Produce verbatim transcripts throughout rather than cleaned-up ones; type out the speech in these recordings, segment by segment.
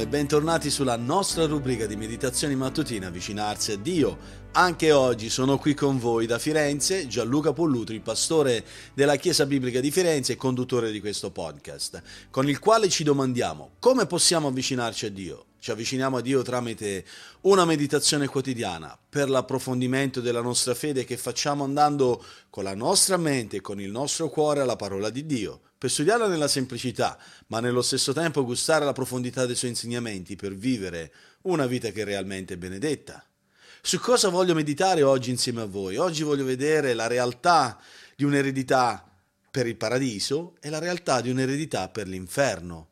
e bentornati sulla nostra rubrica di meditazioni mattutine Avvicinarsi a Dio. Anche oggi sono qui con voi da Firenze, Gianluca Pollutri, pastore della Chiesa Biblica di Firenze e conduttore di questo podcast, con il quale ci domandiamo come possiamo avvicinarci a Dio. Ci avviciniamo a Dio tramite una meditazione quotidiana per l'approfondimento della nostra fede che facciamo andando con la nostra mente e con il nostro cuore alla parola di Dio, per studiarla nella semplicità, ma nello stesso tempo gustare la profondità dei suoi insegnamenti per vivere una vita che è realmente benedetta. Su cosa voglio meditare oggi insieme a voi? Oggi voglio vedere la realtà di un'eredità per il paradiso e la realtà di un'eredità per l'inferno.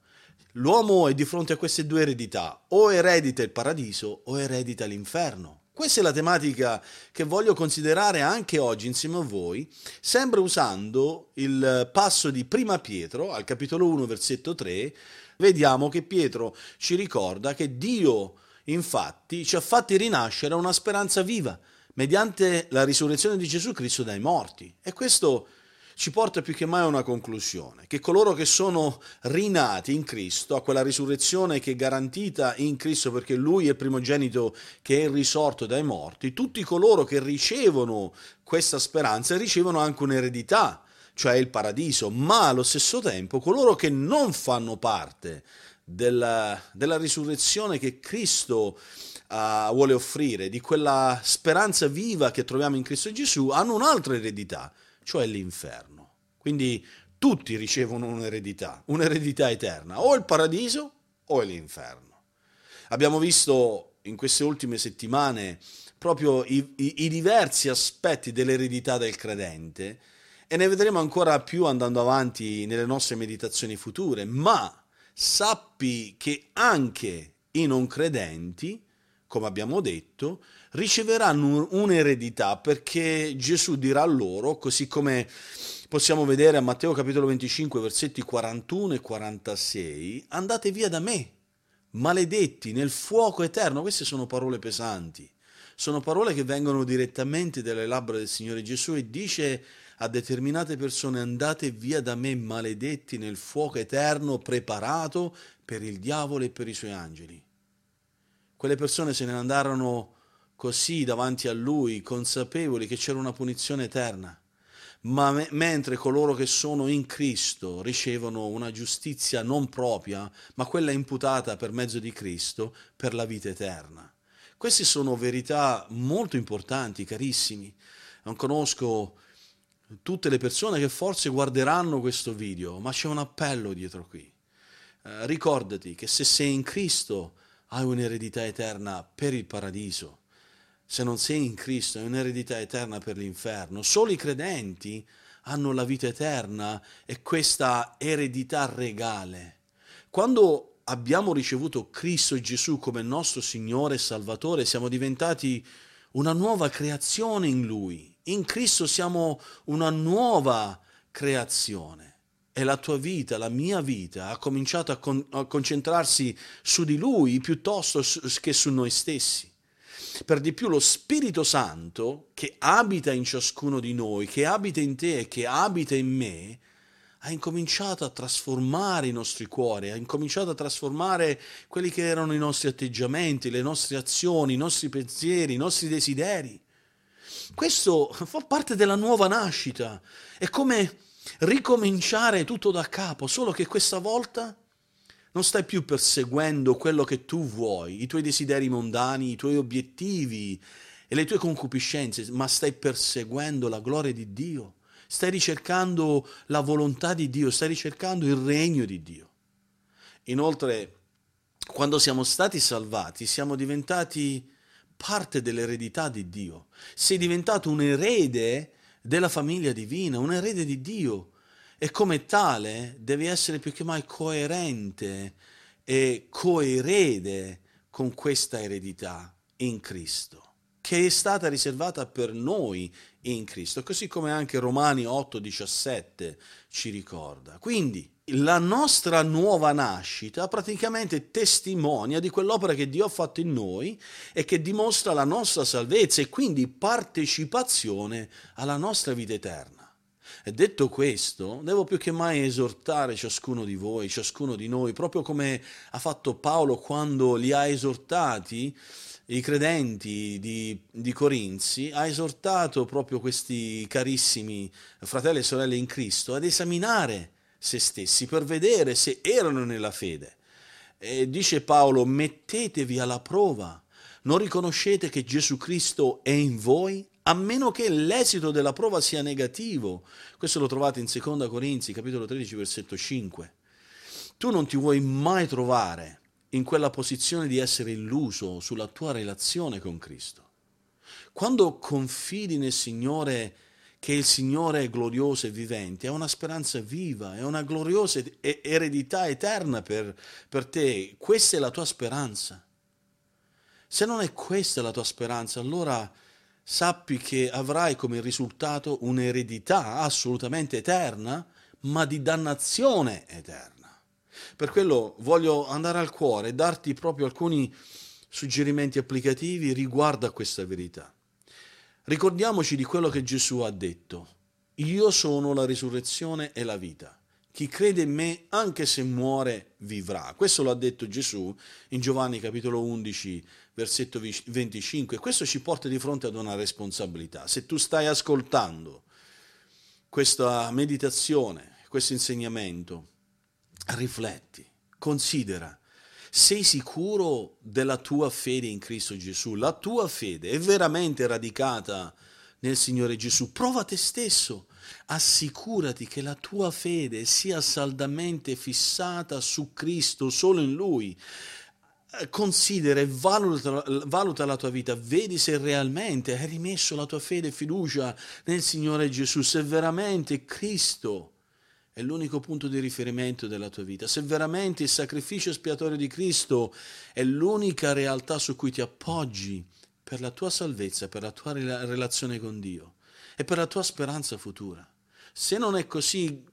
L'uomo è di fronte a queste due eredità, o eredita il paradiso o eredita l'inferno. Questa è la tematica che voglio considerare anche oggi insieme a voi, sempre usando il passo di Prima Pietro, al capitolo uno, versetto tre, vediamo che Pietro ci ricorda che Dio, infatti, ci ha fatti rinascere una speranza viva, mediante la risurrezione di Gesù Cristo dai morti. E questo ci porta più che mai a una conclusione, che coloro che sono rinati in Cristo, a quella risurrezione che è garantita in Cristo perché Lui è il primogenito che è risorto dai morti, tutti coloro che ricevono questa speranza ricevono anche un'eredità, cioè il paradiso, ma allo stesso tempo coloro che non fanno parte della, della risurrezione che Cristo uh, vuole offrire, di quella speranza viva che troviamo in Cristo Gesù, hanno un'altra eredità, cioè l'inferno. Quindi tutti ricevono un'eredità, un'eredità eterna, o il paradiso o l'inferno. Abbiamo visto in queste ultime settimane proprio i, i, i diversi aspetti dell'eredità del credente e ne vedremo ancora più andando avanti nelle nostre meditazioni future, ma sappi che anche i non credenti, come abbiamo detto, riceveranno un'eredità perché Gesù dirà loro, così come possiamo vedere a Matteo capitolo venticinque versetti quarantuno e quarantasei, andate via da me, maledetti nel fuoco eterno. Queste sono parole pesanti, sono parole che vengono direttamente dalle labbra del Signore Gesù e dice a determinate persone andate via da me, maledetti nel fuoco eterno preparato per il diavolo e per i suoi angeli. Quelle persone se ne andarono così davanti a lui, consapevoli che c'era una punizione eterna, ma me- mentre coloro che sono in Cristo ricevono una giustizia non propria, ma quella imputata per mezzo di Cristo per la vita eterna. Queste sono verità molto importanti, carissimi. Non conosco tutte le persone che forse guarderanno questo video, ma c'è un appello dietro qui. Eh, ricordati che se sei in Cristo hai un'eredità eterna per il paradiso. Se non sei in Cristo, è un'eredità eterna per l'inferno. Solo i credenti hanno la vita eterna e questa eredità regale. Quando abbiamo ricevuto Cristo Gesù come nostro Signore e Salvatore, siamo diventati una nuova creazione in Lui. In Cristo siamo una nuova creazione. E la tua vita, la mia vita, ha cominciato a, con- a concentrarsi su di Lui piuttosto su- che su noi stessi. Per di più lo Spirito Santo che abita in ciascuno di noi, che abita in te e che abita in me, ha incominciato a trasformare i nostri cuori, ha incominciato a trasformare quelli che erano i nostri atteggiamenti, le nostre azioni, i nostri pensieri, i nostri desideri. Questo fa parte della nuova nascita, è come ricominciare tutto da capo, solo che questa volta non stai più perseguendo quello che tu vuoi, i tuoi desideri mondani, i tuoi obiettivi e le tue concupiscenze, ma stai perseguendo la gloria di Dio, stai ricercando la volontà di Dio, stai ricercando il regno di Dio. Inoltre, quando siamo stati salvati, siamo diventati parte dell'eredità di Dio. Sei diventato un erede della famiglia divina, un erede di Dio. E come tale devi essere più che mai coerente e coerede con questa eredità in Cristo, che è stata riservata per noi in Cristo, così come anche Romani otto diciassette ci ricorda. Quindi la nostra nuova nascita praticamente testimonia di quell'opera che Dio ha fatto in noi e che dimostra la nostra salvezza e quindi partecipazione alla nostra vita eterna. E detto questo, devo più che mai esortare ciascuno di voi, ciascuno di noi, proprio come ha fatto Paolo quando li ha esortati, i credenti di, di Corinzi, ha esortato proprio questi carissimi fratelli e sorelle in Cristo ad esaminare se stessi per vedere se erano nella fede. E dice Paolo, mettetevi alla prova, non riconoscete che Gesù Cristo è in voi? A meno che l'esito della prova sia negativo. Questo lo trovate in seconda Corinzi, capitolo tredici, versetto cinque. Tu non ti vuoi mai trovare in quella posizione di essere illuso sulla tua relazione con Cristo. Quando confidi nel Signore, che il Signore è glorioso e vivente, è una speranza viva, è una gloriosa eredità eterna per, per te. Questa è la tua speranza. Se non è questa la tua speranza, allora sappi che avrai come risultato un'eredità assolutamente eterna, ma di dannazione eterna. Per quello voglio andare al cuore e darti proprio alcuni suggerimenti applicativi riguardo a questa verità. Ricordiamoci di quello che Gesù ha detto: io sono la risurrezione e la vita. Chi crede in me, anche se muore, vivrà. Questo lo ha detto Gesù in Giovanni capitolo undici, versetto venticinque, questo ci porta di fronte ad una responsabilità. Se tu stai ascoltando questa meditazione, questo insegnamento, rifletti, considera, sei sicuro della tua fede in Cristo Gesù? La tua fede è veramente radicata nel Signore Gesù? Prova te stesso, assicurati che la tua fede sia saldamente fissata su Cristo, solo in Lui. Considera e valuta, valuta la tua vita, vedi se realmente hai rimesso la tua fede e fiducia nel Signore Gesù, se veramente Cristo è l'unico punto di riferimento della tua vita, se veramente il sacrificio espiatorio di Cristo è l'unica realtà su cui ti appoggi per la tua salvezza, per la tua relazione con Dio e per la tua speranza futura. Se non è così,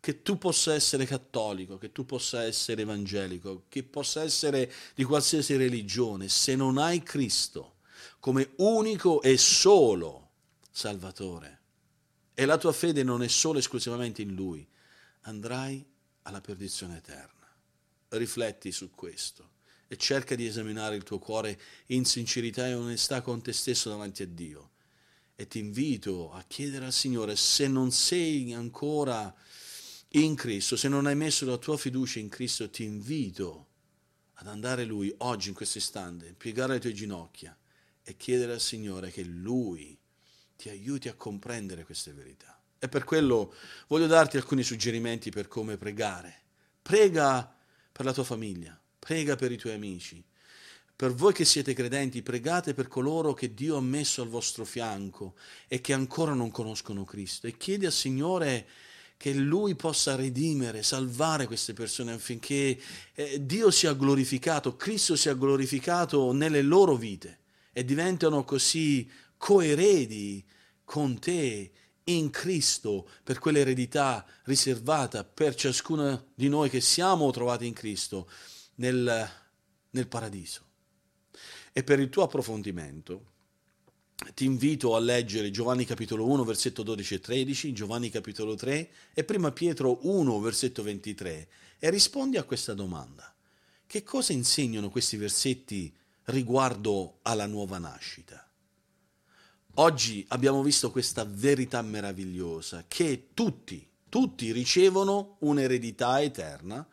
che tu possa essere cattolico, che tu possa essere evangelico, che possa essere di qualsiasi religione, se non hai Cristo come unico e solo Salvatore e la tua fede non è solo esclusivamente in Lui, andrai alla perdizione eterna. Rifletti su questo e cerca di esaminare il tuo cuore in sincerità e onestà con te stesso davanti a Dio. E ti invito a chiedere al Signore, se non sei ancora in Cristo, se non hai messo la tua fiducia in Cristo, ti invito ad andare a Lui oggi in questo istante, piegare le tue ginocchia e chiedere al Signore che Lui ti aiuti a comprendere queste verità. E per quello voglio darti alcuni suggerimenti per come pregare. Prega per la tua famiglia, prega per i tuoi amici. Per voi che siete credenti, pregate per coloro che Dio ha messo al vostro fianco e che ancora non conoscono Cristo, e chiedi al Signore che Lui possa redimere, salvare queste persone affinché eh, Dio sia glorificato, Cristo sia glorificato nelle loro vite e diventano così coeredi con te in Cristo per quell'eredità riservata per ciascuno di noi che siamo trovati in Cristo nel, nel paradiso. E per il tuo approfondimento ti invito a leggere Giovanni capitolo uno, versetto dodici e tredici, Giovanni capitolo tre e primo Pietro uno, versetto ventitré, e rispondi a questa domanda. Che cosa insegnano questi versetti riguardo alla nuova nascita? Oggi abbiamo visto questa verità meravigliosa, che tutti, tutti ricevono un'eredità eterna,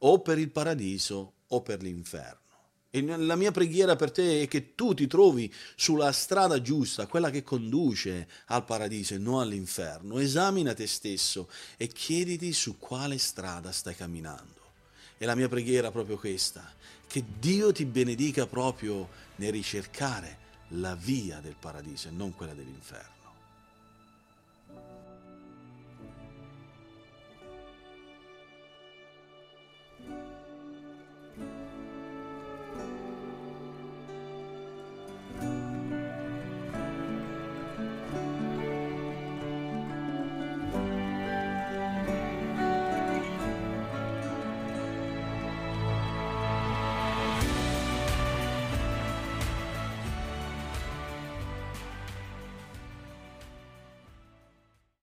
o per il paradiso o per l'inferno. E la mia preghiera per te è che tu ti trovi sulla strada giusta, quella che conduce al paradiso e non all'inferno. Esamina te stesso e chiediti su quale strada stai camminando. E la mia preghiera è proprio questa, che Dio ti benedica proprio nel ricercare la via del paradiso e non quella dell'inferno.